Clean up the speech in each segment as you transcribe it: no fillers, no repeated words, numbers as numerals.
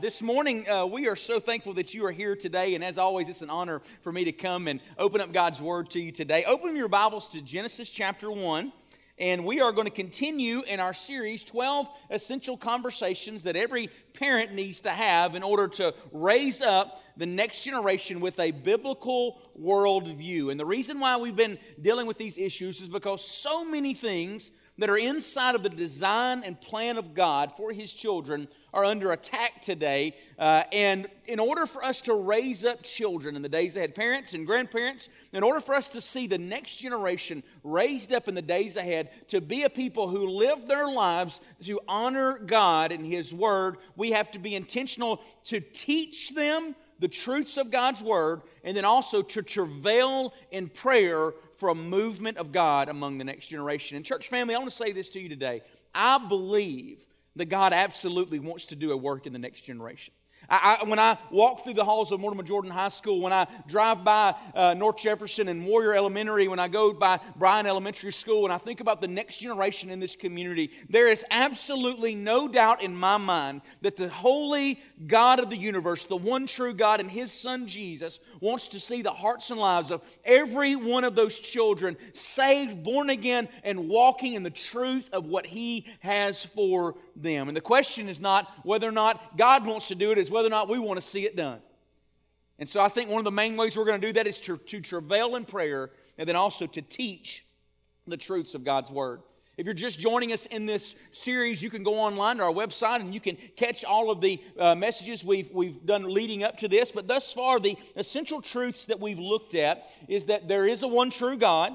This morning, we are so thankful that you are here today, and as always, it's an honor for me to come and open up God's Word to you today. Open your Bibles to Genesis chapter 1, and we are going to continue in our series, 12 Essential Conversations That Every Parent Needs to Have in Order to Raise Up the Next Generation with a Biblical Worldview. And the reason why we've been dealing with these issues is because so many things that are inside of the design and plan of God for His children are under attack today. And in order for us to raise up children in the days ahead, parents and grandparents, in order for us to see the next generation raised up in the days ahead to be a people who live their lives to honor God and His Word, we have to be intentional to teach them the truths of God's Word and then also to travail in prayer for a movement of God among the next generation. And church family, I want to say this to you today. I believe that God absolutely wants to do a work in the next generation. When I walk through the halls of Mortimer Jordan High School, when I drive by North Jefferson and Warrior Elementary, when I go by Bryan Elementary School, and I think about the next generation in this community, there is absolutely no doubt in my mind that the holy God of the universe, the one true God and His Son Jesus, wants to see the hearts and lives of every one of those children saved, born again, and walking in the truth of what He has for them. And the question is not whether or not God wants to do it, is whether or not we want to see it done. And so I think one of the main ways we're going to do that is to travail in prayer and then also to teach the truths of God's Word. If you're just joining us in this series, you can go online to our website and you can catch all of the messages we've done leading up to this. But thus far, the essential truths that we've looked at is that there is a one true God.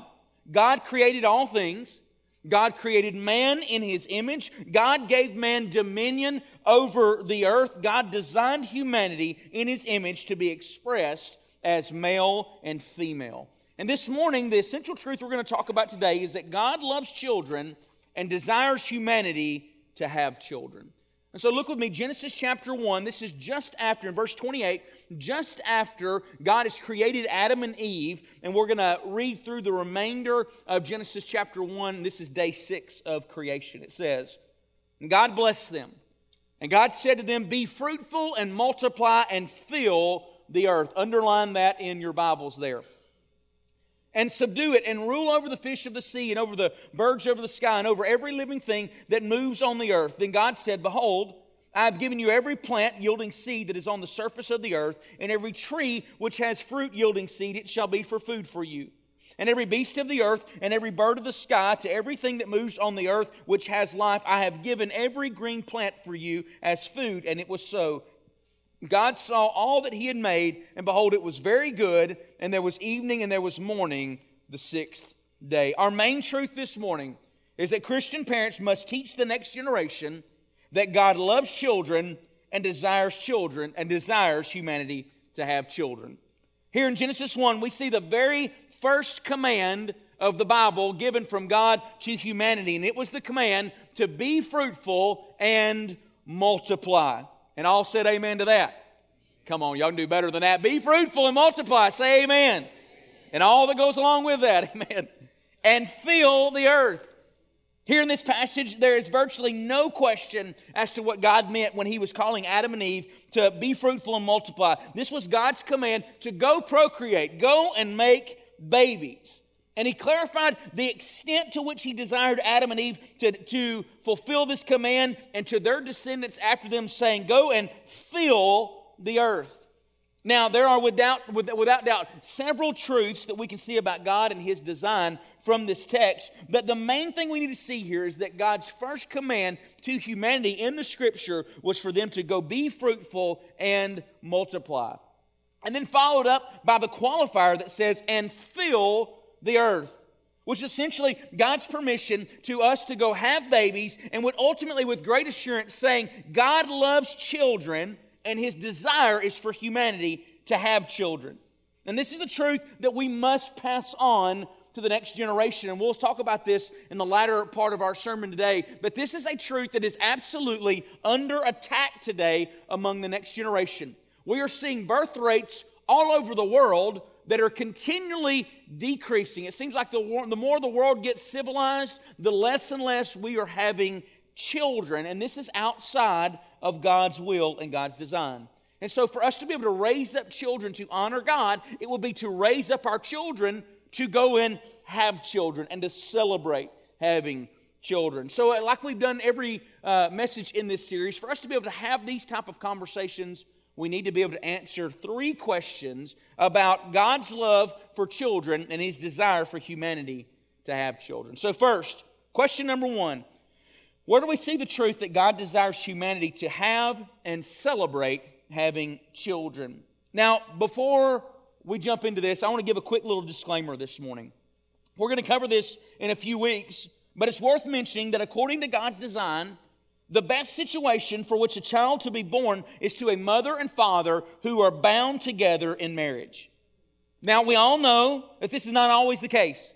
God created all things. God created man in His image. God gave man dominion over the earth. God designed humanity in His image to be expressed as male and female. And this morning, the essential truth we're going to talk about today is that God loves children and desires humanity to have children. And so look with me, Genesis chapter 1, this is just after, in verse 28, just after God has created Adam and Eve, and we're going to read through the remainder of Genesis chapter 1. This is day 6 of creation. It says, "And God blessed them, and God said to them, be fruitful and multiply and fill the earth." Underline that in your Bibles there. "And subdue it, and rule over the fish of the sea, and over the birds of the sky, and over every living thing that moves on the earth. Then God said, behold, I have given you every plant yielding seed that is on the surface of the earth, and every tree which has fruit yielding seed, it shall be for food for you. And every beast of the earth, and every bird of the sky, to everything that moves on the earth which has life, I have given every green plant for you as food. And it was so. God saw all that He had made, and behold, it was very good, and there was evening and there was morning, the sixth day." Our main truth this morning is that Christian parents must teach the next generation that God loves children and desires humanity to have children. Here in Genesis 1, we see the very first command of the Bible given from God to humanity, and it was the command to be fruitful and multiply. And all said amen to that. Come on, y'all can do better than that. Be fruitful and multiply. Say amen. Amen. And all that goes along with that, amen. And fill the earth. Here in this passage, there is virtually no question as to what God meant when He was calling Adam and Eve to be fruitful and multiply. This was God's command to go procreate, go and make babies. And He clarified the extent to which He desired Adam and Eve to fulfill this command and to their descendants after them, saying, go and fill the earth. Now, there are without doubt several truths that we can see about God and His design from this text. But the main thing we need to see here is that God's first command to humanity in the Scripture was for them to go be fruitful and multiply. And then followed up by the qualifier that says, and fill the earth, which essentially God's permission to us to go have babies, and would ultimately with great assurance saying God loves children and His desire is for humanity to have children. And this is the truth that we must pass on to the next generation. And we'll talk about this in the latter part of our sermon today. But this is a truth that is absolutely under attack today among the next generation. We are seeing birth rates all over the world that are continually decreasing. It seems like the more the world gets civilized, the less and less we are having children. And this is outside of God's will and God's design. And so for us to be able to raise up children to honor God, it will be to raise up our children to go and have children and to celebrate having children. So like we've done every message in this series, for us to be able to have these type of conversations, we need to be able to answer three questions about God's love for children and His desire for humanity to have children. So first, question number one, where do we see the truth that God desires humanity to have and celebrate having children? Now, before we jump into this, I want to give a quick little disclaimer this morning. We're going to cover this in a few weeks, but it's worth mentioning that according to God's design, the best situation for which a child to be born is to a mother and father who are bound together in marriage. Now, we all know that this is not always the case.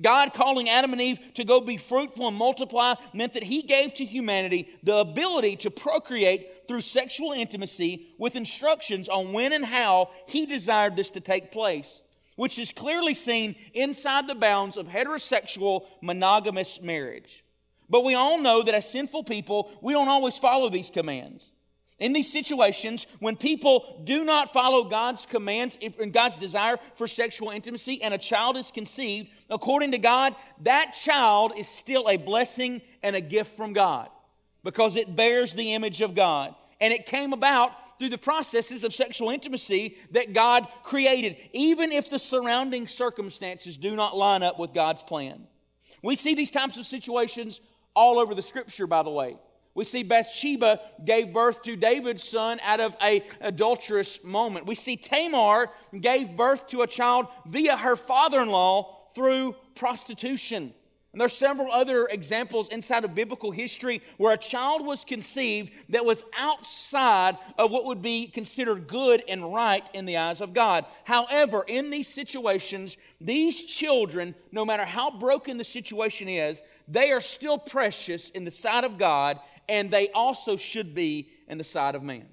God calling Adam and Eve to go be fruitful and multiply meant that He gave to humanity the ability to procreate through sexual intimacy with instructions on when and how He desired this to take place, which is clearly seen inside the bounds of heterosexual monogamous marriage. But we all know that as sinful people, we don't always follow these commands. In these situations, when people do not follow God's commands and God's desire for sexual intimacy and a child is conceived, according to God, that child is still a blessing and a gift from God because it bears the image of God. And it came about through the processes of sexual intimacy that God created, even if the surrounding circumstances do not line up with God's plan. We see these types of situations all over the Scripture, by the way. We see Bathsheba gave birth to David's son out of an adulterous moment. We see Tamar gave birth to a child via her father-in-law through prostitution. And there are several other examples inside of biblical history where a child was conceived that was outside of what would be considered good and right in the eyes of God. However, in these situations, these children, no matter how broken the situation is, they are still precious in the sight of God, and they also should be in the sight of man.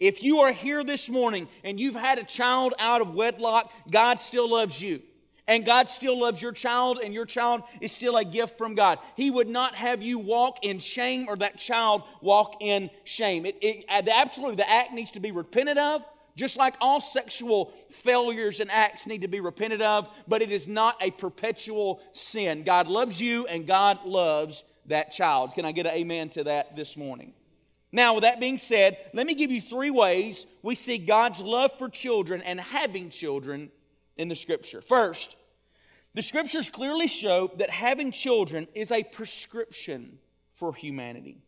If you are here this morning and you've had a child out of wedlock, God still loves you. And God still loves your child, and your child is still a gift from God. He would not have you walk in shame or that child walk in shame. Absolutely, the act needs to be repented of, just like all sexual failures and acts need to be repented of, but it is not a perpetual sin. God loves you, and God loves that child. Can I get an amen to that this morning? Now, with that being said, let me give you three ways we see God's love for children and having children in the Scripture. First, the Scriptures clearly show that having children is a prescription for humanity.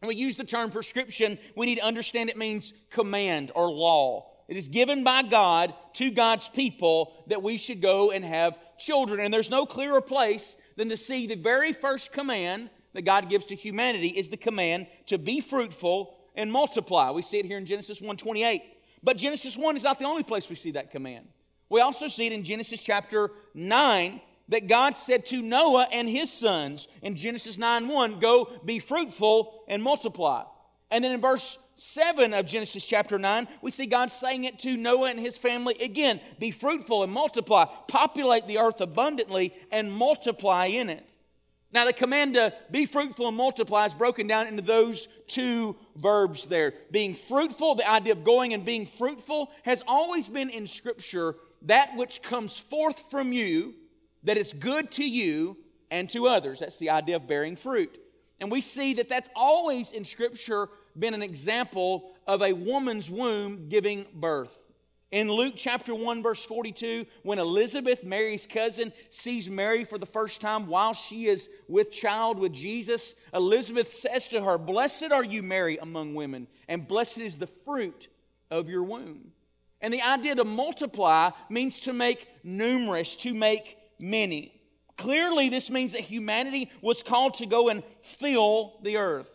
When we use the term prescription, we need to understand it means command or law. It is given by God to God's people that we should go and have children. And there's no clearer place than to see the very first command that God gives to humanity is the command to be fruitful and multiply. We see it here in Genesis 1:28. But Genesis 1 is not the only place we see that command. We also see it in Genesis chapter 9 that God said to Noah and his sons in Genesis 9:1, go be fruitful and multiply. And then in verse 7 of Genesis chapter 9, we see God saying it to Noah and his family again, be fruitful and multiply, populate the earth abundantly and multiply in it. Now the command to be fruitful and multiply is broken down into those two verbs there. Being fruitful, the idea of going and being fruitful, has always been in Scripture that which comes forth from you, that is good to you and to others. That's the idea of bearing fruit. And we see that that's always in Scripture been an example of a woman's womb giving birth. In Luke chapter 1 verse 42, when Elizabeth, Mary's cousin, sees Mary for the first time while she is with child with Jesus, Elizabeth says to her, "Blessed are you, Mary, among women, and blessed is the fruit of your womb." And the idea to multiply means to make numerous, to make many. Clearly, this means that humanity was called to go and fill the earth.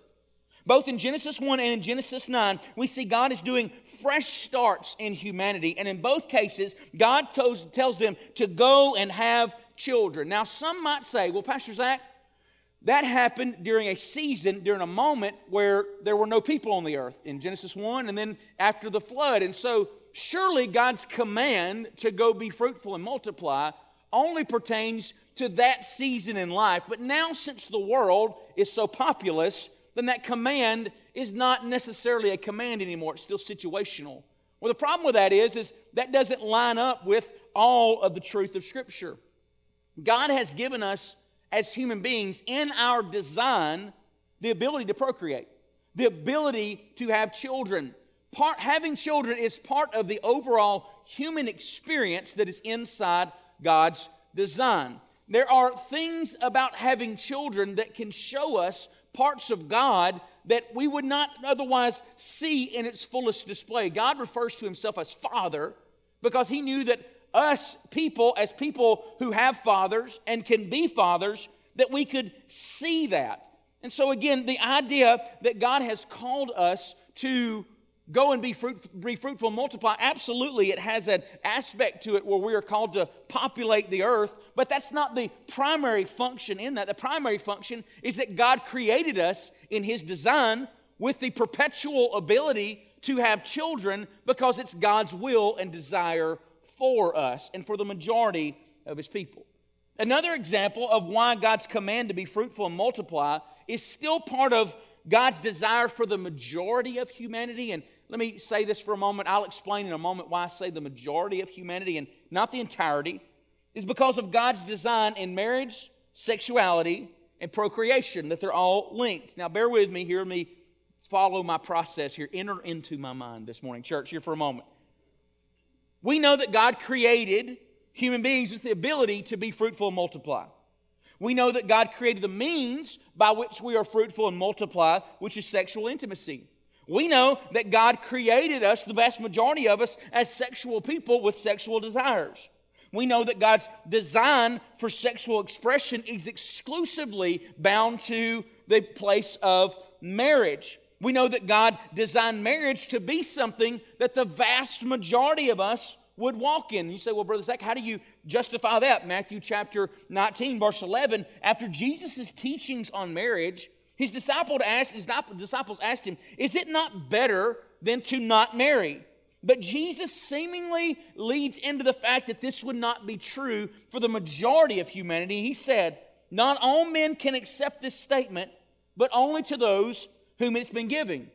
Both in Genesis 1 and in Genesis 9, we see God is doing fresh starts in humanity. And in both cases, God tells them to go and have children. Now, some might say, well, Pastor Zach, that happened during a season, during a moment where there were no people on the earth in Genesis 1 and then after the flood. And so surely God's command to go be fruitful and multiply only pertains to that season in life. But now since the world is so populous, then that command is not necessarily a command anymore. It's still situational. Well, the problem with that is that doesn't line up with all of the truth of Scripture. God has given us as human beings in our design the ability to procreate, the ability to have children. Having children is part of the overall human experience that is inside God's design. There are things about having children that can show us parts of God that we would not otherwise see in its fullest display. God refers to himself as Father because he knew that us people, as people who have fathers and can be fathers, that we could see that. And so again, the idea that God has called us to go and be fruitful, multiply, absolutely it has an aspect to it where we are called to populate the earth, but that's not the primary function in that. The primary function is that God created us in his design with the perpetual ability to have children because it's God's will and desire for us and for the majority of his people. Another example of why God's command to be fruitful and multiply is still part of God's desire for the majority of humanity. And let me say this for a moment. I'll explain in a moment why I say the majority of humanity and not the entirety, is because of God's design in marriage, sexuality, and procreation, that they're all linked. Now, bear with me. Hear me. Follow my process here. Enter into my mind this morning, church, here for a moment. We know that God created human beings with the ability to be fruitful and multiply. We know that God created the means by which we are fruitful and multiply, which is sexual intimacy. We know that God created us, the vast majority of us, as sexual people with sexual desires. We know that God's design for sexual expression is exclusively bound to the place of marriage. We know that God designed marriage to be something that the vast majority of us would walk in. You say, well, Brother Zach, how do you justify that? Matthew chapter 19, verse 11, after Jesus' teachings on marriage, his disciples asked him, is it not better than to not marry? But Jesus seemingly leads into the fact that this would not be true for the majority of humanity. He said, not all men can accept this statement, but only to those whom it's been given.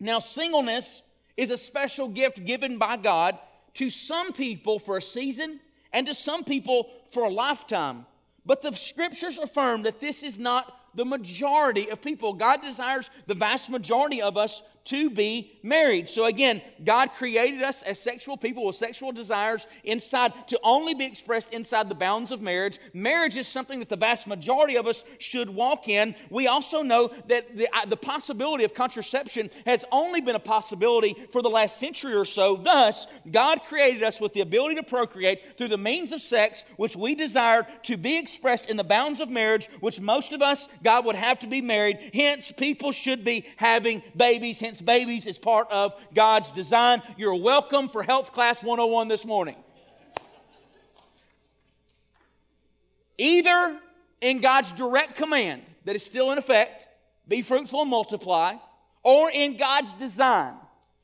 Now, singleness is a special gift given by God to some people for a season and to some people for a lifetime. But the Scriptures affirm that this is not the majority of people. God desires the vast majority of us to be married. So again, God created us as sexual people with sexual desires inside to only be expressed inside the bounds of marriage. Marriage is something that the vast majority of us should walk in. We also know that the possibility of contraception has only been a possibility for the last century or so. Thus, God created us with the ability to procreate through the means of sex, which we desired to be expressed in the bounds of marriage, which most of us, God would have to be married. Hence, people should be having babies. Hence, babies is part of God's design. You're welcome for Health Class 101 this morning. Either in God's direct command that is still in effect, be fruitful and multiply, or in God's design,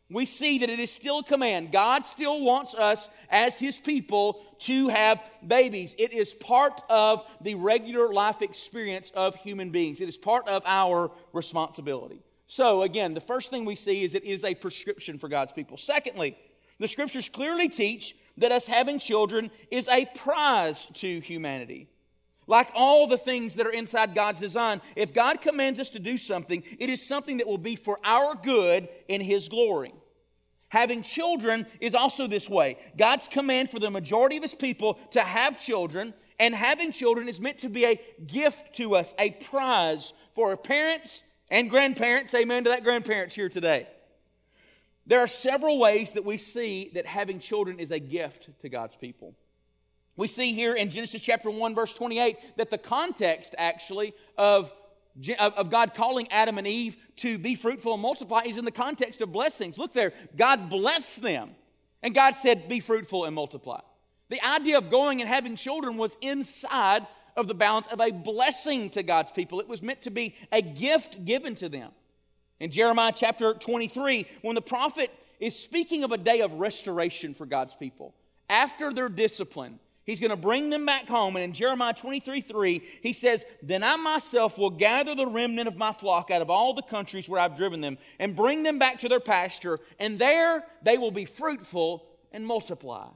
we see that it is still a command. God still wants us as his people to have babies. It is part of the regular life experience of human beings. It is part of our responsibility. So again, the first thing we see is it is a prescription for God's people. Secondly, the Scriptures clearly teach that us having children is a prize to humanity. Like all the things that are inside God's design, if God commands us to do something, it is something that will be for our good in his glory. Having children is also this way. God's command for the majority of his people to have children, and having children is meant to be a gift to us, a prize for our parents and grandparents. Amen to that, grandparents here today. There are several ways that we see that having children is a gift to God's people. We see here in Genesis chapter 1, verse 28, that the context actually of God calling Adam and Eve to be fruitful and multiply is in the context of blessings. Look there, God blessed them, and God said, be fruitful and multiply. The idea of going and having children was inside of the bounds of a blessing to God's people. It was meant to be a gift given to them. In Jeremiah chapter 23, when the prophet is speaking of a day of restoration for God's people, after their discipline, He's going to bring them back home. And in Jeremiah 23:3, he says, "Then I myself will gather the remnant of my flock out of all the countries where I've driven them and bring them back to their pasture, and there they will be fruitful and multiply."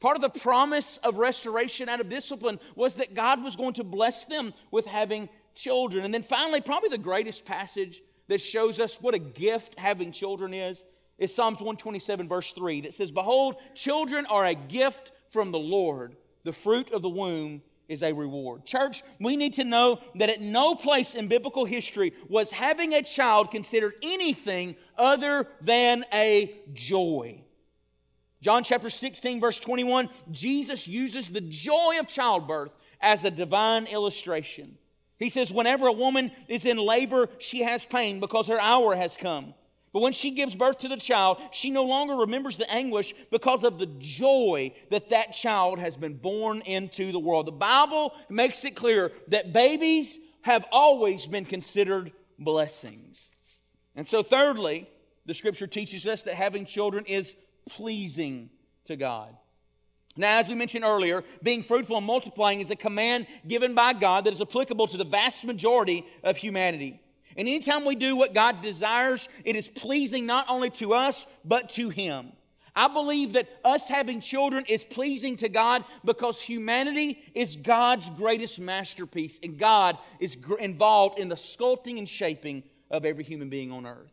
Part of the promise of restoration out of discipline was that God was going to bless them with having children. And then finally, probably the greatest passage that shows us what a gift having children is Psalms 127 verse 3 that says, "Behold, children are a gift from the Lord. The fruit of the womb is a reward." Church, we need to know that at no place in biblical history was having a child considered anything other than a joy. John chapter 16 verse 21, Jesus uses the joy of childbirth as a divine illustration. He says, "Whenever a woman is in labor, she has pain because her hour has come. But when she gives birth to the child, she no longer remembers the anguish because of the joy that that child has been born into the world." The Bible makes it clear that babies have always been considered blessings. And so thirdly, the Scripture teaches us that having children is pleasing to God. Now, as we mentioned earlier, being fruitful and multiplying is a command given by God that is applicable to the vast majority of humanity. And anytime we do what God desires, it is pleasing not only to us, but to Him. I believe that us having children is pleasing to God because humanity is God's greatest masterpiece, and God is involved in the sculpting and shaping of every human being on earth.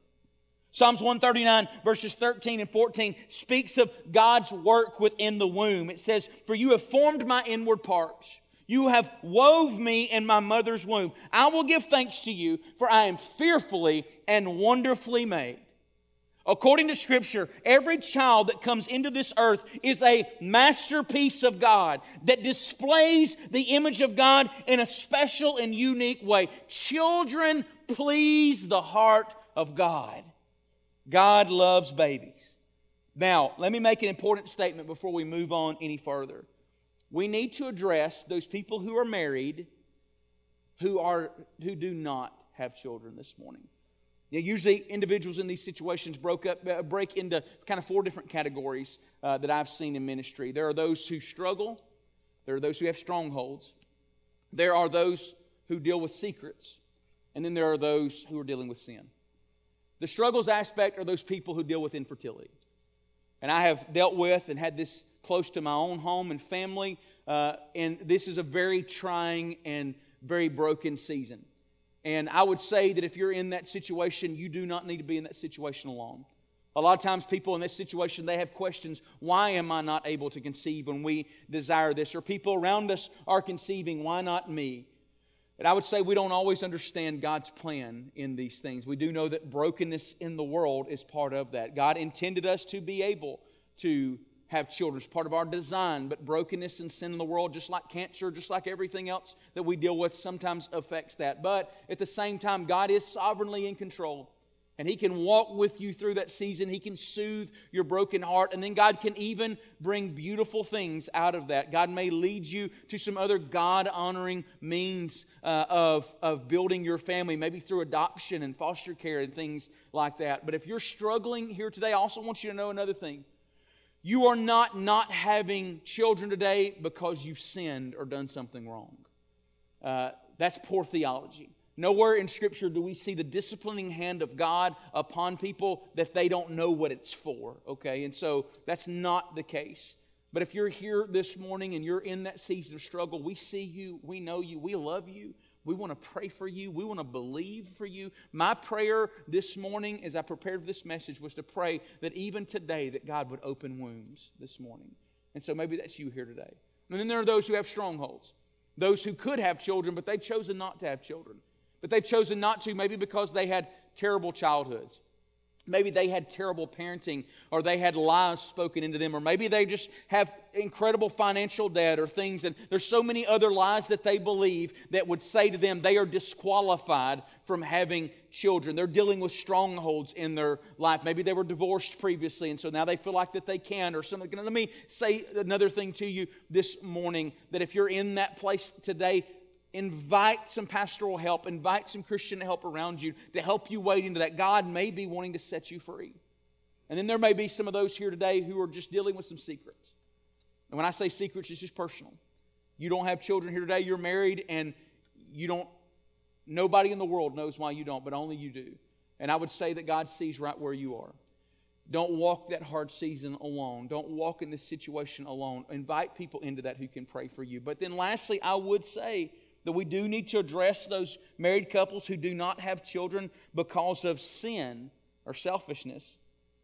Psalms 139 verses 13 and 14 speaks of God's work within the womb. It says, "For you have formed my inward parts. You have wove me in my mother's womb. I will give thanks to you, for I am fearfully and wonderfully made." According to Scripture, every child that comes into this earth is a masterpiece of God that displays the image of God in a special and unique way. Children please the heart of God. God loves babies. Now, let me make an important statement before we move on any further. We need to address those people who are married who do not have children this morning. Now, usually individuals in these situations break into kind of four different categories that I've seen in ministry. There are those who struggle. There are those who have strongholds. There are those who deal with secrets. And then there are those who are dealing with sin. The struggles aspect are those people who deal with infertility. And I have dealt with and had this close to my own home and family. And this is a very trying and very broken season. And I would say that if you're in that situation, you do not need to be in that situation alone. A lot of times people in this situation, they have questions. Why am I not able to conceive when we desire this? Or people around us are conceiving. Why not me? And I would say we don't always understand God's plan in these things. We do know that brokenness in the world is part of that. God intended us to be able to have children. It's part of our design. But brokenness and sin in the world, just like cancer, just like everything else that we deal with, sometimes affects that. But at the same time, God is sovereignly in control. And He can walk with you through that season. He can soothe your broken heart. And then God can even bring beautiful things out of that. God may lead you to some other God-honoring means of building your family, maybe through adoption and foster care and things like that. But if you're struggling here today, I also want you to know another thing. You are not having children today because you've sinned or done something wrong. That's poor theology. Nowhere in Scripture do we see the disciplining hand of God upon people that they don't know what it's for, okay? And so that's not the case. But if you're here this morning and you're in that season of struggle, we see you, we know you, we love you, we want to pray for you, we want to believe for you. My prayer this morning as I prepared for this message was to pray that even today that God would open wombs this morning. And so maybe that's you here today. And then there are those who have strongholds, those who could have children, but they've chosen not to have children. But they've chosen not to, maybe because they had terrible childhoods. Maybe they had terrible parenting, or they had lies spoken into them, or maybe they just have incredible financial debt or things, and there's so many other lies that they believe that would say to them they are disqualified from having children. They're dealing with strongholds in their life. Maybe they were divorced previously, and so now they feel like that they can or something. Let me say another thing to you this morning, that if you're in that place today, invite some pastoral help. Invite some Christian help around you to help you wade into that. God may be wanting to set you free. And then there may be some of those here today who are just dealing with some secrets. And when I say secrets, it's just personal. You don't have children here today. You're married and you don't. Nobody in the world knows why you don't, but only you do. And I would say that God sees right where you are. Don't walk that hard season alone. Don't walk in this situation alone. Invite people into that who can pray for you. But then lastly, I would say that we do need to address those married couples who do not have children because of sin or selfishness.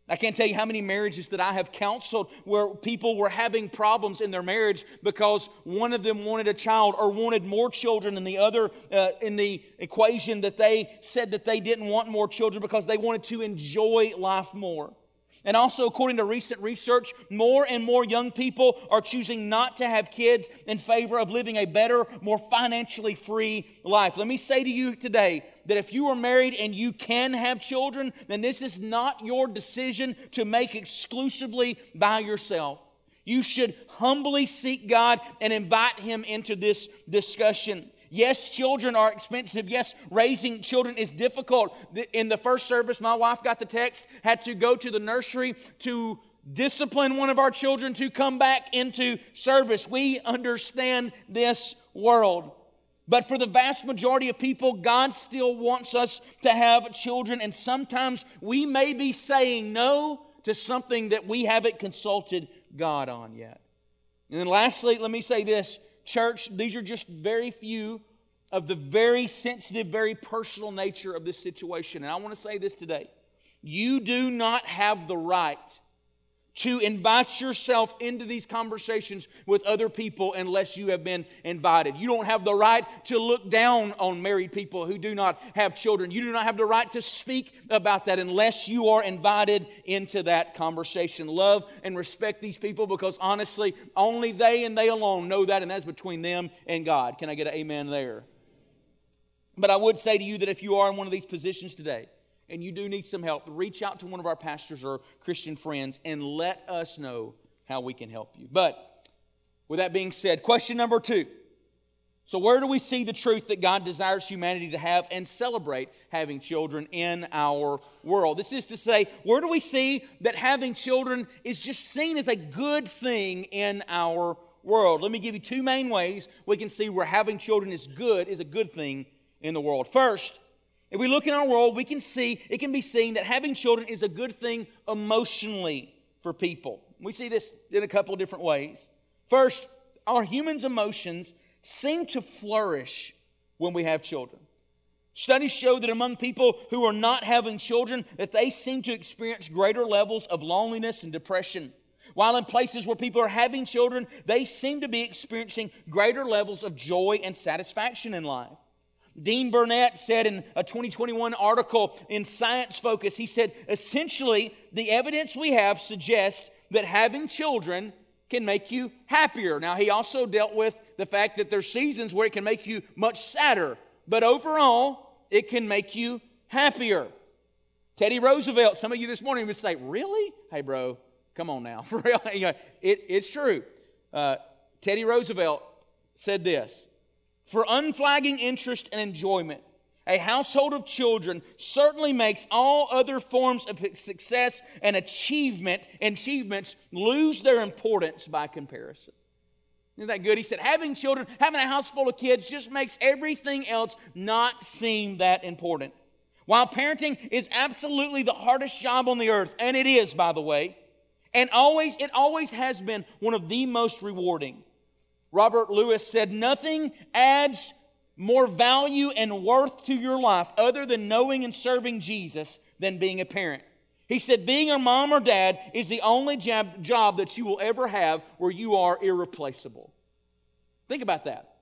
I can't tell you how many marriages that I have counseled where people were having problems in their marriage because one of them wanted a child or wanted more children and the other in the equation that they said that they didn't want more children because they wanted to enjoy life more. And also, according to recent research, more and more young people are choosing not to have kids in favor of living a better, more financially free life. Let me say to you today, that if you are married and you can have children, then this is not your decision to make exclusively by yourself. You should humbly seek God and invite Him into this discussion. Yes, children are expensive. Yes, raising children is difficult. In the first service, my wife got the text, had to go to the nursery to discipline one of our children to come back into service. We understand this world. But for the vast majority of people, God still wants us to have children. And sometimes we may be saying no to something that we haven't consulted God on yet. And then lastly, let me say this. Church, these are just very few of the very sensitive, very personal nature of this situation. And I want to say this today. You do not have the right to invite yourself into these conversations with other people unless you have been invited. You don't have the right to look down on married people who do not have children. You do not have the right to speak about that unless you are invited into that conversation. Love and respect these people because honestly, only they and they alone know that, and that's between them and God. Can I get an amen there? But I would say to you that if you are in one of these positions today, and you do need some help, reach out to one of our pastors or Christian friends and let us know how we can help you. But with that being said, question number 2. So where do we see the truth that God desires humanity to have and celebrate having children in our world? This is to say, where do we see that having children is just seen as a good thing in our world? Let me give you 2 main ways we can see where having children is a good thing in the world. First, if we look in our world, we can see, it can be seen that having children is a good thing emotionally for people. We see this in a couple of different ways. First, our humans' emotions seem to flourish when we have children. Studies show that among people who are not having children, that they seem to experience greater levels of loneliness and depression. While in places where people are having children, they seem to be experiencing greater levels of joy and satisfaction in life. Dean Burnett said in a 2021 article in Science Focus, he said, essentially, the evidence we have suggests that having children can make you happier. Now, he also dealt with the fact that there's seasons where it can make you much sadder, but overall, it can make you happier. Teddy Roosevelt, some of you this morning would say, really? Hey, bro, come on now. For real, it's true. Teddy Roosevelt said this, for unflagging interest and enjoyment, a household of children certainly makes all other forms of success and achievements lose their importance by comparison. Isn't that good? He said, having children, having a house full of kids just makes everything else not seem that important. While parenting is absolutely the hardest job on the earth, and it is, by the way, and it always has been one of the most rewarding. Robert Lewis said, nothing adds more value and worth to your life other than knowing and serving Jesus than being a parent. He said, being a mom or dad is the only job that you will ever have where you are irreplaceable. Think about that.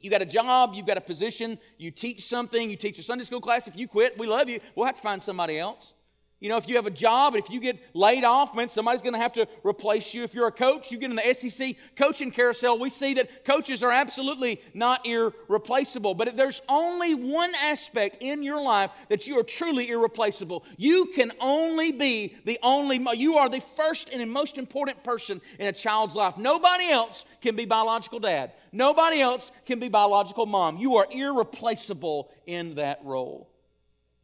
You got a job, you've got a position, you teach something, you teach a Sunday school class. If you quit, we love you. We'll have to find somebody else. You know, if you have a job, if you get laid off, man, somebody's going to have to replace you. If you're a coach, you get in the SEC coaching carousel. We see that coaches are absolutely not irreplaceable. But if there's only one aspect in your life that you are truly irreplaceable, you can only be you are the first and most important person in a child's life. Nobody else can be biological dad. Nobody else can be biological mom. You are irreplaceable in that role.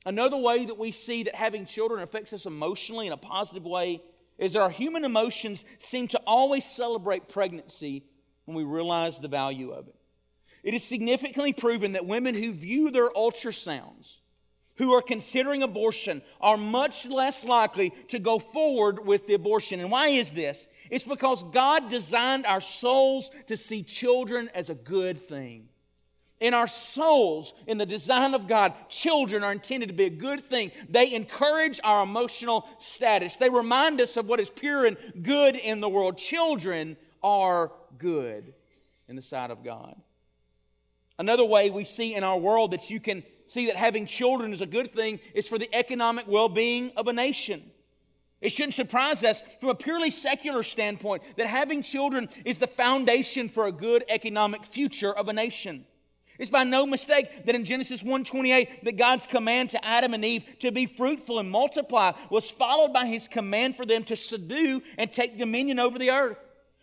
Another way that we see that having children affects us emotionally in a positive way is that our human emotions seem to always celebrate pregnancy when we realize the value of it. It is significantly proven that women who view their ultrasounds, who are considering abortion, are much less likely to go forward with the abortion. And why is this? It's because God designed our souls to see children as a good thing. In our souls, in the design of God, children are intended to be a good thing. They encourage our emotional status. They remind us of what is pure and good in the world. Children are good in the sight of God. Another way we see in our world that you can see that having children is a good thing is for the economic well-being of a nation. It shouldn't surprise us from a purely secular standpoint that having children is the foundation for a good economic future of a nation. It's by no mistake that in Genesis 1:28 that God's command to Adam and Eve to be fruitful and multiply was followed by His command for them to subdue and take dominion over the earth.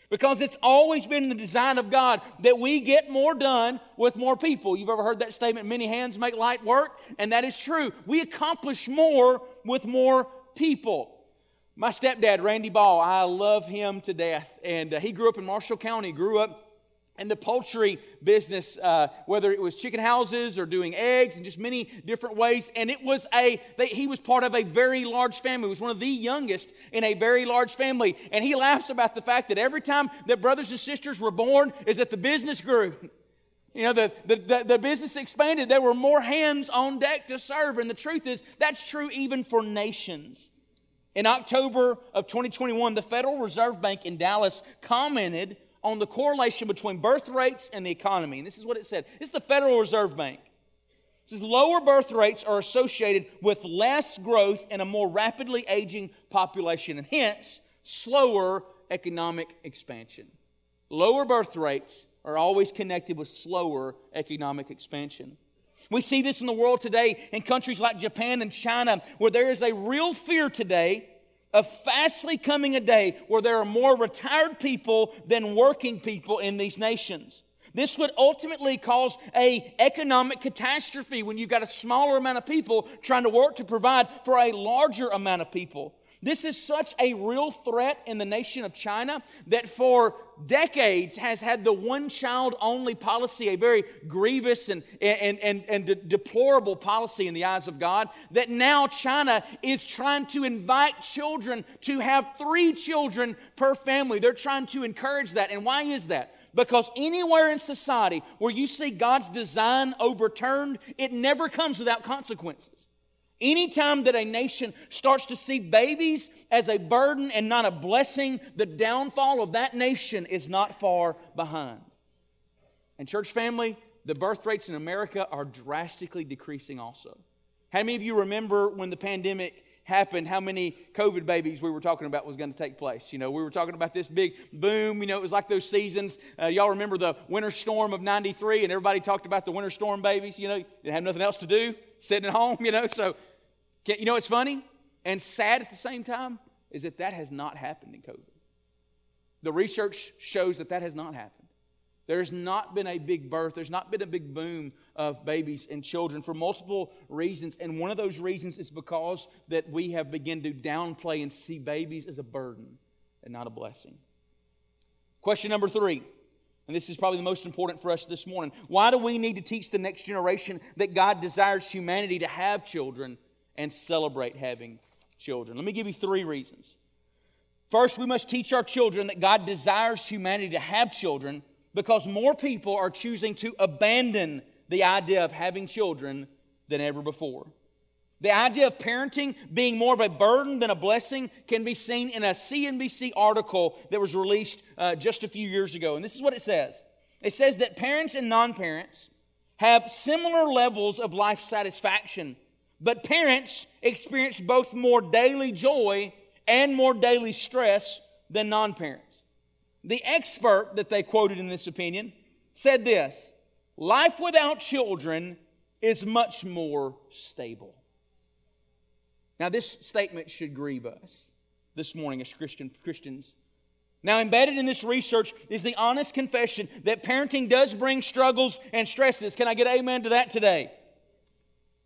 Because it's always been the design of God that we get more done with more people. You've ever heard that statement, many hands make light work? And that is true. We accomplish more with more people. My stepdad, Randy Ball, I love him to death. And he grew up in Marshall County, grew up in the poultry business, whether it was chicken houses or doing eggs and just many different ways. And it was he was part of a very large family. He was one of the youngest in a very large family. And he laughs about the fact that every time that brothers and sisters were born is that the business grew. You know, the business expanded. There were more hands on deck to serve. And the truth is, that's true even for nations. In October of 2021, the Federal Reserve Bank in Dallas commented on the correlation between birth rates and the economy. And this is what it said. This is the Federal Reserve Bank. It says lower birth rates are associated with less growth and a more rapidly aging population, and hence slower economic expansion. Lower birth rates are always connected with slower economic expansion. We see this in the world today in countries like Japan and China, where there is a real fear today of fastly coming a day where there are more retired people than working people in these nations. This would ultimately cause an economic catastrophe when you've got a smaller amount of people trying to work to provide for a larger amount of people. This is such a real threat in the nation of China that for decades has had the one-child-only policy, a very grievous and deplorable policy in the eyes of God, that now China is trying to invite children to have 3 children per family. They're trying to encourage that. And why is that? Because anywhere in society where you see God's design overturned, it never comes without consequences. Anytime that a nation starts to see babies as a burden and not a blessing, the downfall of that nation is not far behind. And church family, the birth rates in America are drastically decreasing also. How many of you remember when the pandemic happened, how many COVID babies we were talking about was going to take place? You know, we were talking about this big boom. You know, it was like those seasons. Y'all remember the winter storm of 93, and everybody talked about the winter storm babies. You know, you didn't have nothing else to do, sitting at home, you know. So, you know what's funny and sad at the same time is that that has not happened in COVID. The research shows that that has not happened. There's not been a big birth. There's not been a big boom of babies and children for multiple reasons. And one of those reasons is because that we have begun to downplay and see babies as a burden and not a blessing. Question number 3. And this is probably the most important for us this morning. Why do we need to teach the next generation that God desires humanity to have children and celebrate having children? Let me give you 3 reasons. First, we must teach our children that God desires humanity to have children because more people are choosing to abandon the idea of having children than ever before. The idea of parenting being more of a burden than a blessing can be seen in a CNBC article that was released just a few years ago. And this is what it says. It says that parents and non-parents have similar levels of life satisfaction, but parents experience both more daily joy and more daily stress than non-parents. The expert that they quoted in this opinion said this, "Life without children is much more stable." Now, this statement should grieve us this morning as Christians. Now, embedded in this research is the honest confession that parenting does bring struggles and stresses. Can I get an amen to that today?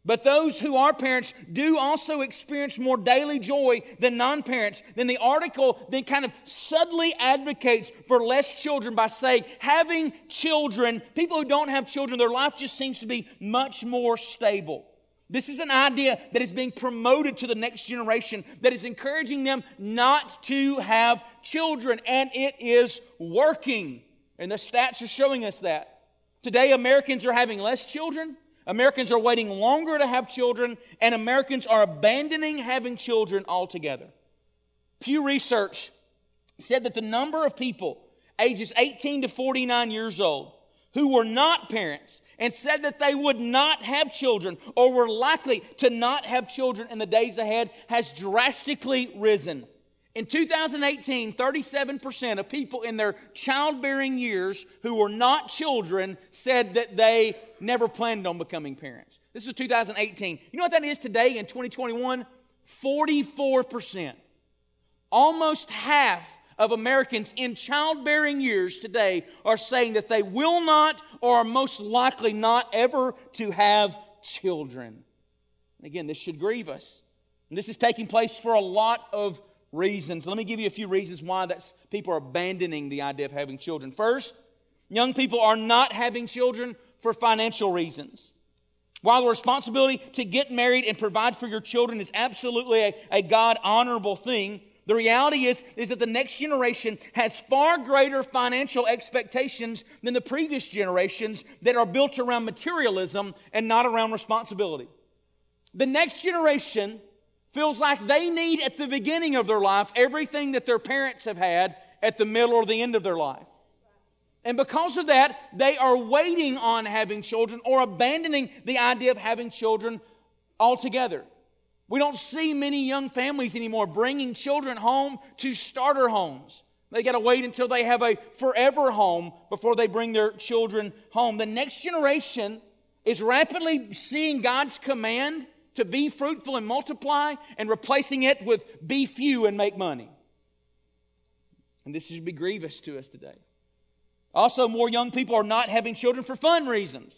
But those who are parents do also experience more daily joy than non-parents. Then the article then kind of subtly advocates for less children by saying having children, people who don't have children, their life just seems to be much more stable. This is an idea that is being promoted to the next generation that is encouraging them not to have children, and it is working. And the stats are showing us that. Today, Americans are having less children. Americans are waiting longer to have children, and Americans are abandoning having children altogether. Pew Research said that the number of people ages 18 to 49 years old who were not parents and said that they would not have children or were likely to not have children in the days ahead has drastically risen. In 2018, 37% of people in their childbearing years who were not children said that they never planned on becoming parents. This was 2018. You know what that is today in 2021? 44%. Almost half of Americans in childbearing years today are saying that they will not or are most likely not ever to have children. And again, this should grieve us. And this is taking place for a lot of reasons. Let me give you a few reasons why that's people are abandoning the idea of having children. First, young people are not having children for financial reasons. While the responsibility to get married and provide for your children is absolutely a God-honorable thing, the reality is that the next generation has far greater financial expectations than the previous generations that are built around materialism and not around responsibility. The next generation feels like they need at the beginning of their life everything that their parents have had at the middle or the end of their life. And because of that, they are waiting on having children or abandoning the idea of having children altogether. We don't see many young families anymore bringing children home to starter homes. They got to wait until they have a forever home before they bring their children home. The next generation is rapidly seeing God's command to be fruitful and multiply, and replacing it with be few and make money. And this should be grievous to us today. Also, more young people are not having children for fun reasons.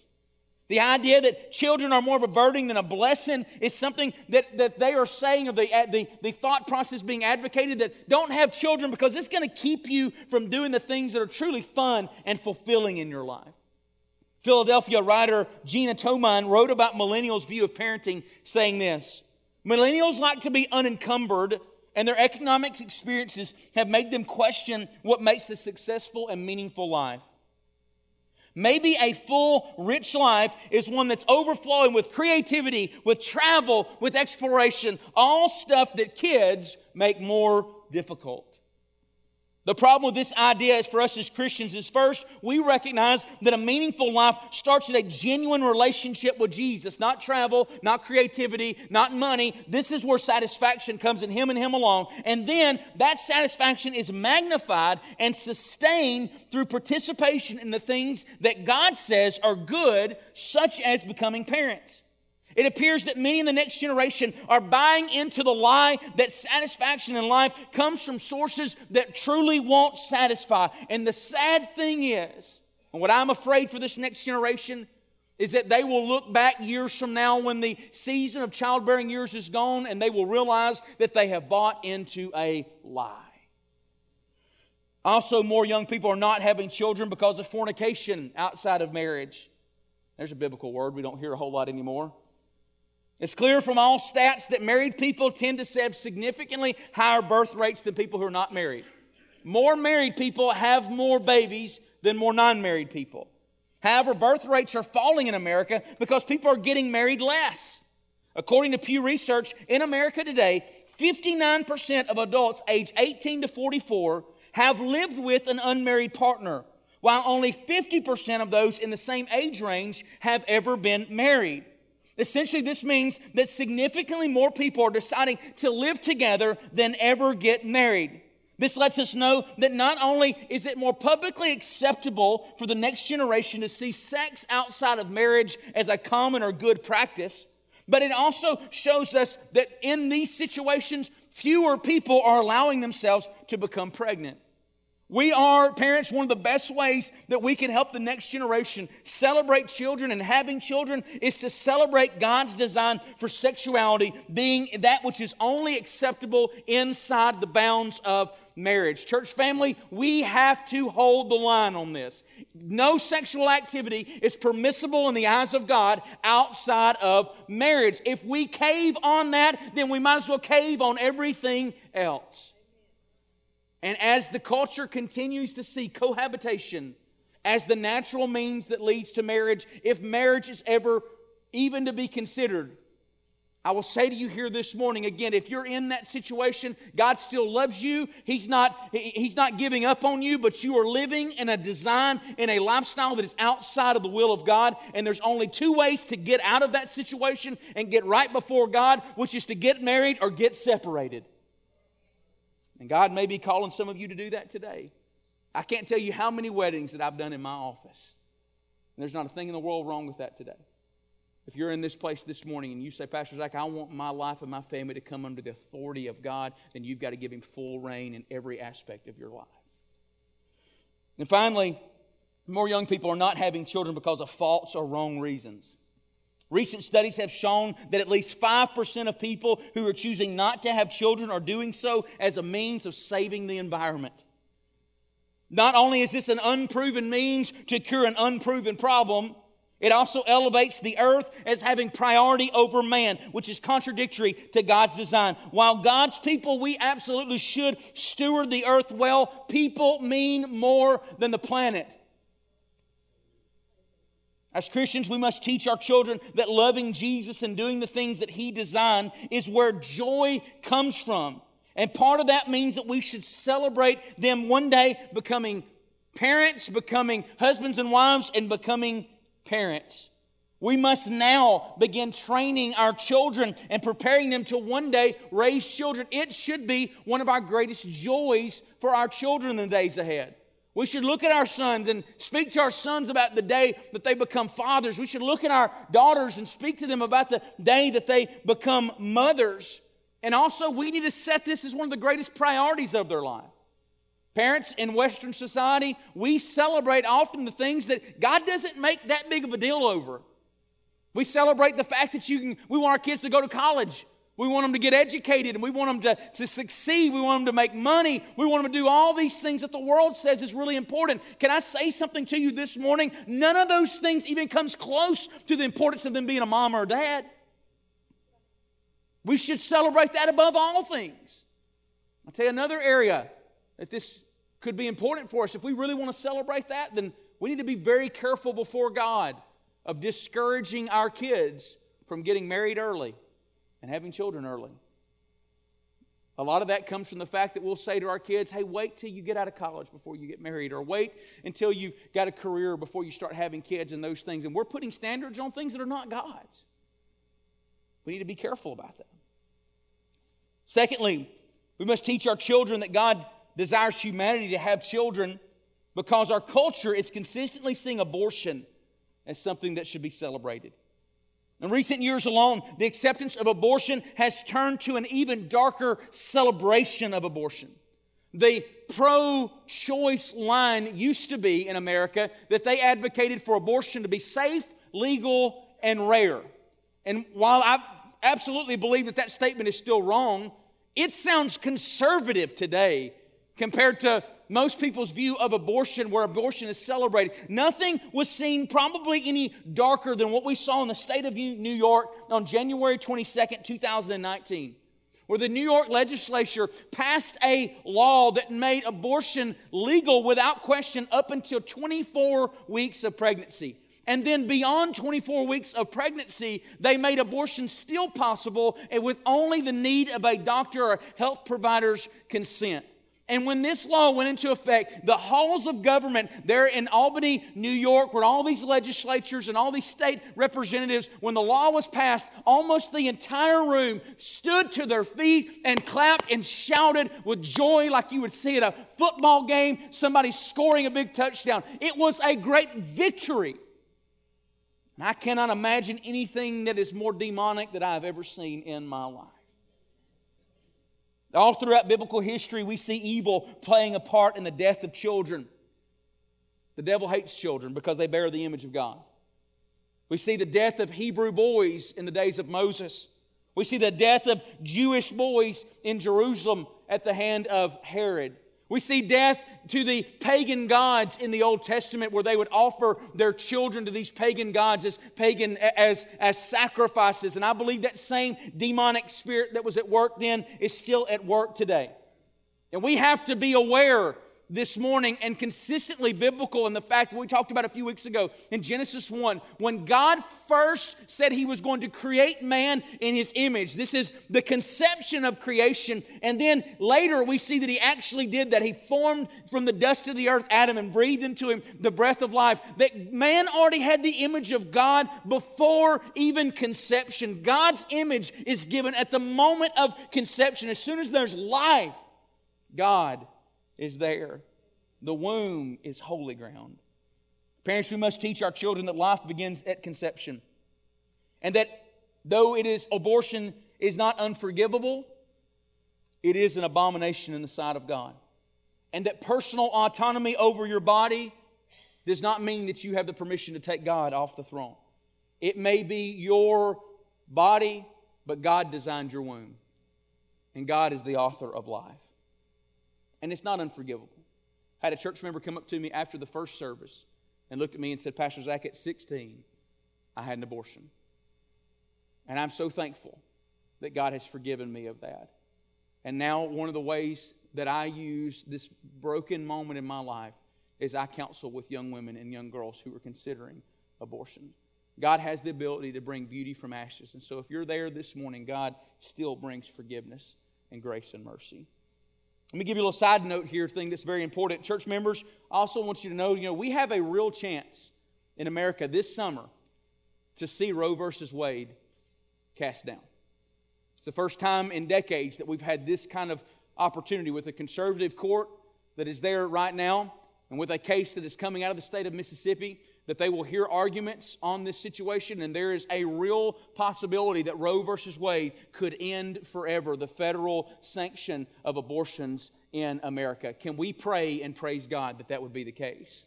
The idea that children are more of a burden than a blessing is something that they are saying, of the thought process being advocated, that don't have children because it's going to keep you from doing the things that are truly fun and fulfilling in your life. Philadelphia writer Gina Tomine wrote about millennials' view of parenting, saying this: millennials like to be unencumbered, and their economic experiences have made them question what makes a successful and meaningful life. Maybe a full, rich life is one that's overflowing with creativity, with travel, with exploration, all stuff that kids make more difficult. The problem with this idea is for us as Christians is, first, we recognize that a meaningful life starts with a genuine relationship with Jesus, not travel, not creativity, not money. This is where satisfaction comes in Him and Him alone. And then that satisfaction is magnified and sustained through participation in the things that God says are good, such as becoming parents. It appears that many in the next generation are buying into the lie that satisfaction in life comes from sources that truly won't satisfy. And the sad thing is, and what I'm afraid for this next generation, is that they will look back years from now when the season of childbearing years is gone, and they will realize that they have bought into a lie. Also, more young people are not having children because of fornication outside of marriage. There's a biblical word we don't hear a whole lot anymore. It's clear from all stats that married people tend to have significantly higher birth rates than people who are not married. More married people have more babies than more non-married people. However, birth rates are falling in America because people are getting married less. According to Pew Research, in America today, 59% of adults age 18 to 44 have lived with an unmarried partner, while only 50% of those in the same age range have ever been married. Essentially, this means that significantly more people are deciding to live together than ever get married. This lets us know that not only is it more publicly acceptable for the next generation to see sex outside of marriage as a common or good practice, but it also shows us that in these situations, fewer people are allowing themselves to become pregnant. We are, parents, one of the best ways that we can help the next generation celebrate children and having children is to celebrate God's design for sexuality being that which is only acceptable inside the bounds of marriage. Church family, we have to hold the line on this. No sexual activity is permissible in the eyes of God outside of marriage. If we cave on that, then we might as well cave on everything else. And as the culture continues to see cohabitation as the natural means that leads to marriage, if marriage is ever even to be considered, I will say to you here this morning, again, if you're in that situation, God still loves you. He's not giving up on you, but you are living in a design, in a lifestyle that is outside of the will of God. And there's only two ways to get out of that situation and get right before God, which is to get married or get separated. And God may be calling some of you to do that today. I can't tell you how many weddings that I've done in my office. And there's not a thing in the world wrong with that today. If you're in this place this morning and you say, Pastor Zach, I want my life and my family to come under the authority of God, then you've got to give Him full reign in every aspect of your life. And finally, more young people are not having children because of false or wrong reasons. Recent studies have shown that at least 5% of people who are choosing not to have children are doing so as a means of saving the environment. Not only is this an unproven means to cure an unproven problem, it also elevates the earth as having priority over man, which is contradictory to God's design. While God's people, we absolutely should steward the earth well, people mean more than the planet. As Christians, we must teach our children that loving Jesus and doing the things that He designed is where joy comes from. And part of that means that we should celebrate them one day becoming parents, becoming husbands and wives, and becoming parents. We must now begin training our children and preparing them to one day raise children. It should be one of our greatest joys for our children in the days ahead. We should look at our sons and speak to our sons about the day that they become fathers. We should look at our daughters and speak to them about the day that they become mothers. And also, we need to set this as one of the greatest priorities of their life. Parents, in Western society, we celebrate often the things that God doesn't make that big of a deal over. We celebrate the fact that we want our kids to go to college. We want them to get educated, and we want them to succeed. We want them to make money. We want them to do all these things that the world says is really important. Can I say something to you this morning? None of those things even comes close to the importance of them being a mom or a dad. We should celebrate that above all things. I'll tell you another area that this could be important for us. If we really want to celebrate that, then we need to be very careful before God of discouraging our kids from getting married early and having children early. A lot of that comes from the fact that we'll say to our kids, hey, wait till you get out of college before you get married, or wait until you've got a career before you start having kids and those things. And we're putting standards on things that are not God's. We need to be careful about that. Secondly, we must teach our children that God desires humanity to have children because our culture is consistently seeing abortion as something that should be celebrated. In recent years alone, the acceptance of abortion has turned to an even darker celebration of abortion. The pro-choice line used to be in America that they advocated for abortion to be safe, legal, and rare. And while I absolutely believe that that statement is still wrong, it sounds conservative today compared to most people's view of abortion, where abortion is celebrated. Nothing was seen probably any darker than what we saw in the state of New York on January 22nd, 2019, where the New York legislature passed a law that made abortion legal without question up until 24 weeks of pregnancy. And then beyond 24 weeks of pregnancy, they made abortion still possible and with only the need of a doctor or health provider's consent. And when this law went into effect, the halls of government there in Albany, New York, where all these legislatures and all these state representatives, when the law was passed, almost the entire room stood to their feet and clapped and shouted with joy like you would see at a football game, somebody scoring a big touchdown. It was a great victory. And I cannot imagine anything that is more demonic that I've ever seen in my life. All throughout biblical history, we see evil playing a part in the death of children. The devil hates children because they bear the image of God. We see the death of Hebrew boys in the days of Moses. We see the death of Jewish boys in Jerusalem at the hand of Herod. We see death to the pagan gods in the Old Testament, where they would offer their children to these pagan gods as sacrifices. And I believe that same demonic spirit that was at work then is still at work today. And we have to be aware this morning and consistently biblical in the fact that we talked about a few weeks ago in Genesis 1, when God first said He was going to create man in His image. This is the conception of creation. And then later we see that He actually did that. He formed from the dust of the earth Adam and breathed into him the breath of life. That man already had the image of God before even conception. God's image is given at the moment of conception. As soon as there's life, God is there. The womb is holy ground. Parents, we must teach our children that life begins at conception, and that though abortion is not unforgivable, it is an abomination in the sight of God, and that personal autonomy over your body does not mean that you have the permission to take God off the throne. It may be your body, but God designed your womb, and God is the author of life. And it's not unforgivable. I had a church member come up to me after the first service and looked at me and said, "Pastor Zach, at 16, I had an abortion. And I'm so thankful that God has forgiven me of that. And now one of the ways that I use this broken moment in my life is I counsel with young women and young girls who are considering abortion." God has the ability to bring beauty from ashes. And so if you're there this morning, God still brings forgiveness and grace and mercy. Let me give you a little side note here, thing that's very important. Church members, I also want you to know, we have a real chance in America this summer to see Roe versus Wade cast down. It's the first time in decades that we've had this kind of opportunity with a conservative court that is there right now, and with a case that is coming out of the state of Mississippi, that they will hear arguments on this situation, and there is a real possibility that Roe versus Wade could end forever the federal sanction of abortions in America. Can we pray and praise God that that would be the case?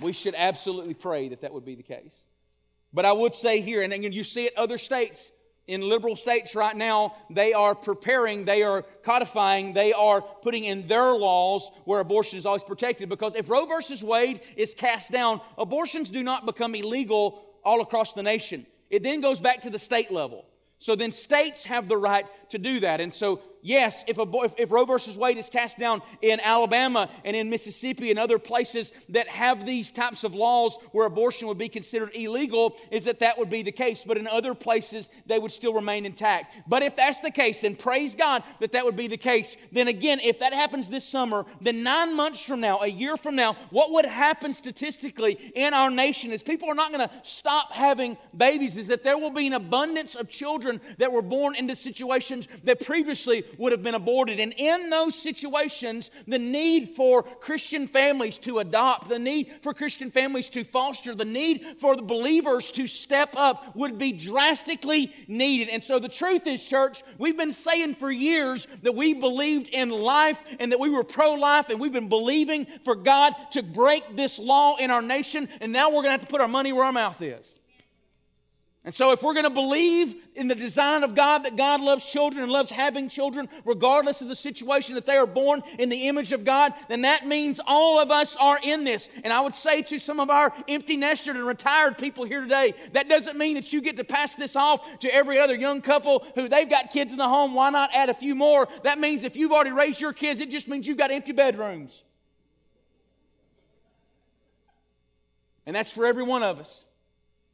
We should absolutely pray that that would be the case. But I would say here, and again, you see it other states, in liberal states right now, they are preparing, they are codifying, they are putting in their laws where abortion is always protected. Because if Roe versus Wade is cast down, abortions do not become illegal all across the nation. It then goes back to the state level. So then states have the right to do that. And so, yes, if Roe versus Wade is cast down in Alabama and in Mississippi and other places that have these types of laws where abortion would be considered illegal, is that would be the case. But in other places, they would still remain intact. But if that's the case, and praise God that would be the case, then again, if that happens this summer, then 9 months from now, a year from now, what would happen statistically in our nation is people are not going to stop having babies, is that there will be an abundance of children that were born into situations that previously would have been aborted. And in those situations, the need for Christian families to adopt, the need for Christian families to foster, the need for the believers to step up would be drastically needed. And so the truth is, church, we've been saying for years that we believed in life and that we were pro-life, and we've been believing for God to break this law in our nation, and now we're going to have to put our money where our mouth is. And so if we're going to believe in the design of God, that God loves children and loves having children, regardless of the situation that they are born in the image of God, then that means all of us are in this. And I would say to some of our empty nesters and retired people here today, that doesn't mean that you get to pass this off to every other young couple who they've got kids in the home. Why not add a few more? That means if you've already raised your kids, it just means you've got empty bedrooms. And that's for every one of us.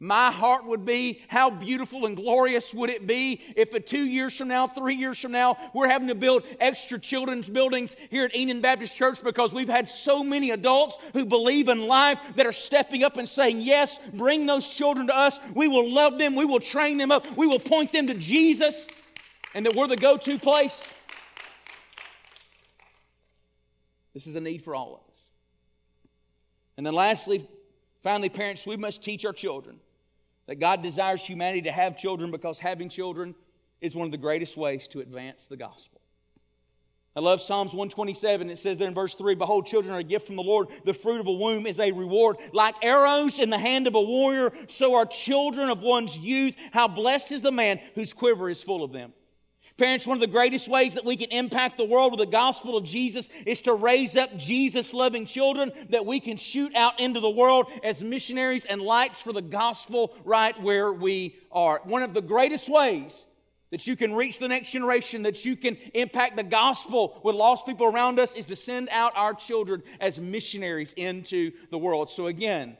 My heart would be, how beautiful and glorious would it be if 2 years from now, 3 years from now, we're having to build extra children's buildings here at Enon Baptist Church because we've had so many adults who believe in life that are stepping up and saying, yes, bring those children to us. We will love them. We will train them up. We will point them to Jesus, and that we're the go-to place. This is a need for all of us. And then finally, parents, we must teach our children that God desires humanity to have children because having children is one of the greatest ways to advance the gospel. I love Psalms 127. It says there in verse 3, "Behold, children are a gift from the Lord. The fruit of a womb is a reward. Like arrows in the hand of a warrior, so are children of one's youth. How blessed is the man whose quiver is full of them." Parents, one of the greatest ways that we can impact the world with the gospel of Jesus is to raise up Jesus-loving children that we can shoot out into the world as missionaries and lights for the gospel right where we are. One of the greatest ways that you can reach the next generation, that you can impact the gospel with lost people around us, is to send out our children as missionaries into the world. So again,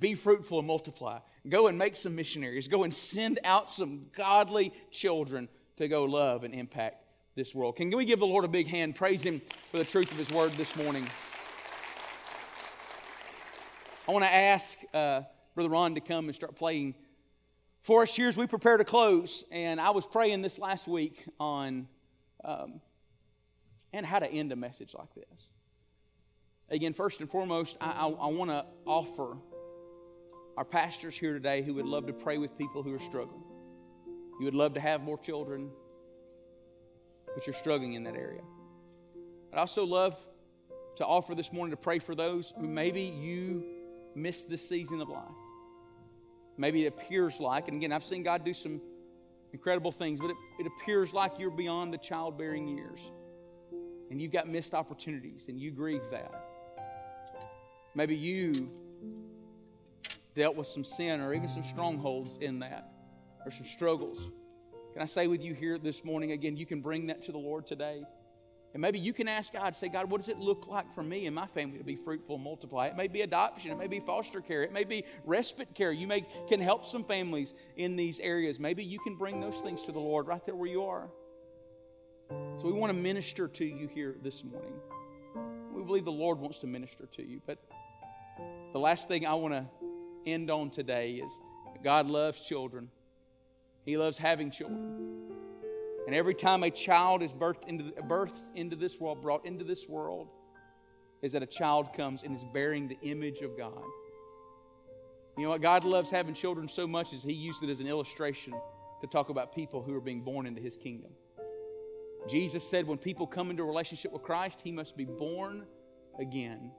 be fruitful and multiply. Go and make some missionaries. Go and send out some godly children to go love and impact this world. Can we give the Lord a big hand? Praise Him for the truth of His Word this morning. I want to ask Brother Ron to come and start playing for us here as we prepare to close. And I was praying this last week on and how to end a message like this. Again, first and foremost, I want to offer our pastors here today who would love to pray with people who are struggling. You would love to have more children, but you're struggling in that area. I'd also love to offer this morning to pray for those who maybe you missed this season of life. Maybe it appears like, and again, I've seen God do some incredible things, but it appears like you're beyond the childbearing years, and you've got missed opportunities, and you grieve that. Maybe you dealt with some sin or even some strongholds in that, or some struggles. Can I say with you here this morning, again, you can bring that to the Lord today. And maybe you can ask God, say, God, what does it look like for me and my family to be fruitful and multiply? It may be adoption. It may be foster care. It may be respite care. You can help some families in these areas. Maybe you can bring those things to the Lord right there where you are. So we want to minister to you here this morning. We believe the Lord wants to minister to you. But the last thing I want to end on today is God loves children. He loves having children. And every time a child is birthed into this world, brought into this world, is that a child comes and is bearing the image of God. You know what? God loves having children so much as He used it as an illustration to talk about people who are being born into His kingdom. Jesus said when people come into a relationship with Christ, He must be born again.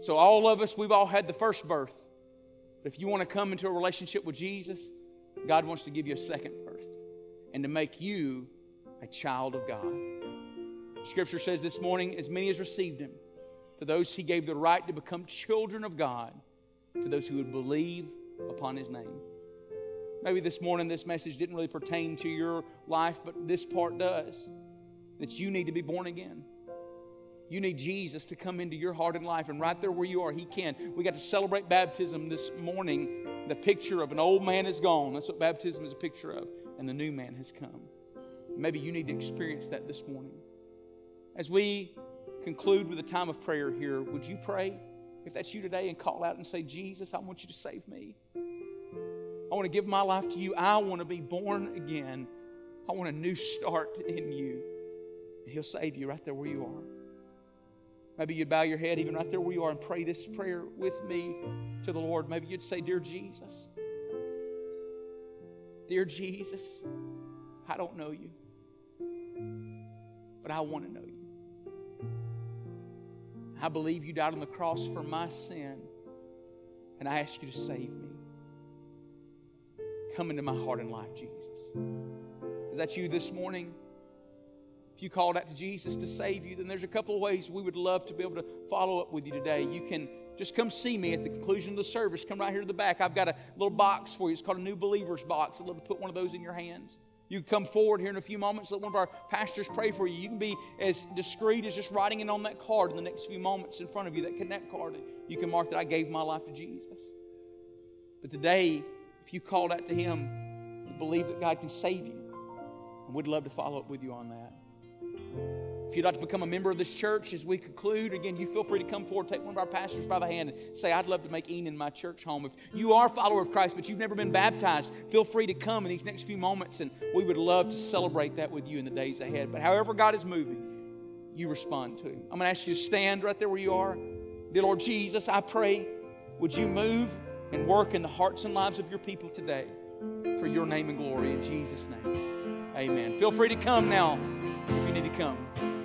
So all of us, we've all had the first birth. But if you want to come into a relationship with Jesus, God wants to give you a second birth, and to make you a child of God. Scripture says this morning, as many as received Him, to those He gave the right to become children of God, to those who would believe upon His name. Maybe this morning this message didn't really pertain to your life, but this part does, that you need to be born again. You need Jesus to come into your heart and life, and right there where you are, He can. We got to celebrate baptism this morning. The picture of an old man is gone. That's what baptism is a picture of. And the new man has come. Maybe you need to experience that this morning. As we conclude with a time of prayer here, would you pray, if that's you today, and call out and say, Jesus, I want you to save me. I want to give my life to you. I want to be born again. I want a new start in you. And He'll save you right there where you are. Maybe you'd bow your head even right there where you are and pray this prayer with me to the Lord. Maybe you'd say, Dear Jesus, Dear Jesus, I don't know you, but I want to know you. I believe you died on the cross for my sin, and I ask you to save me. Come into my heart and life, Jesus. Is that you this morning? If you called out to Jesus to save you, then there's a couple of ways we would love to be able to follow up with you today. You can just come see me at the conclusion of the service. Come right here to the back. I've got a little box for you. It's called a New Believers Box. I'd love to put one of those in your hands. You can come forward here in a few moments. Let one of our pastors pray for you. You can be as discreet as just writing it on that card in the next few moments in front of you, that connect card. You can mark that I gave my life to Jesus. But today, if you called out to Him, you believe that God can save you. And we'd love to follow up with you on that. If you'd like to become a member of this church as we conclude, again, you feel free to come forward, take one of our pastors by the hand and say, I'd love to make Enon my church home. If you are a follower of Christ, but you've never been baptized, feel free to come in these next few moments, and we would love to celebrate that with you in the days ahead. But however God is moving, you respond to Him. I'm going to ask you to stand right there where you are. Dear Lord Jesus, I pray, would you move and work in the hearts and lives of your people today for your name and glory in Jesus' name. Amen. Feel free to come now if you need to come.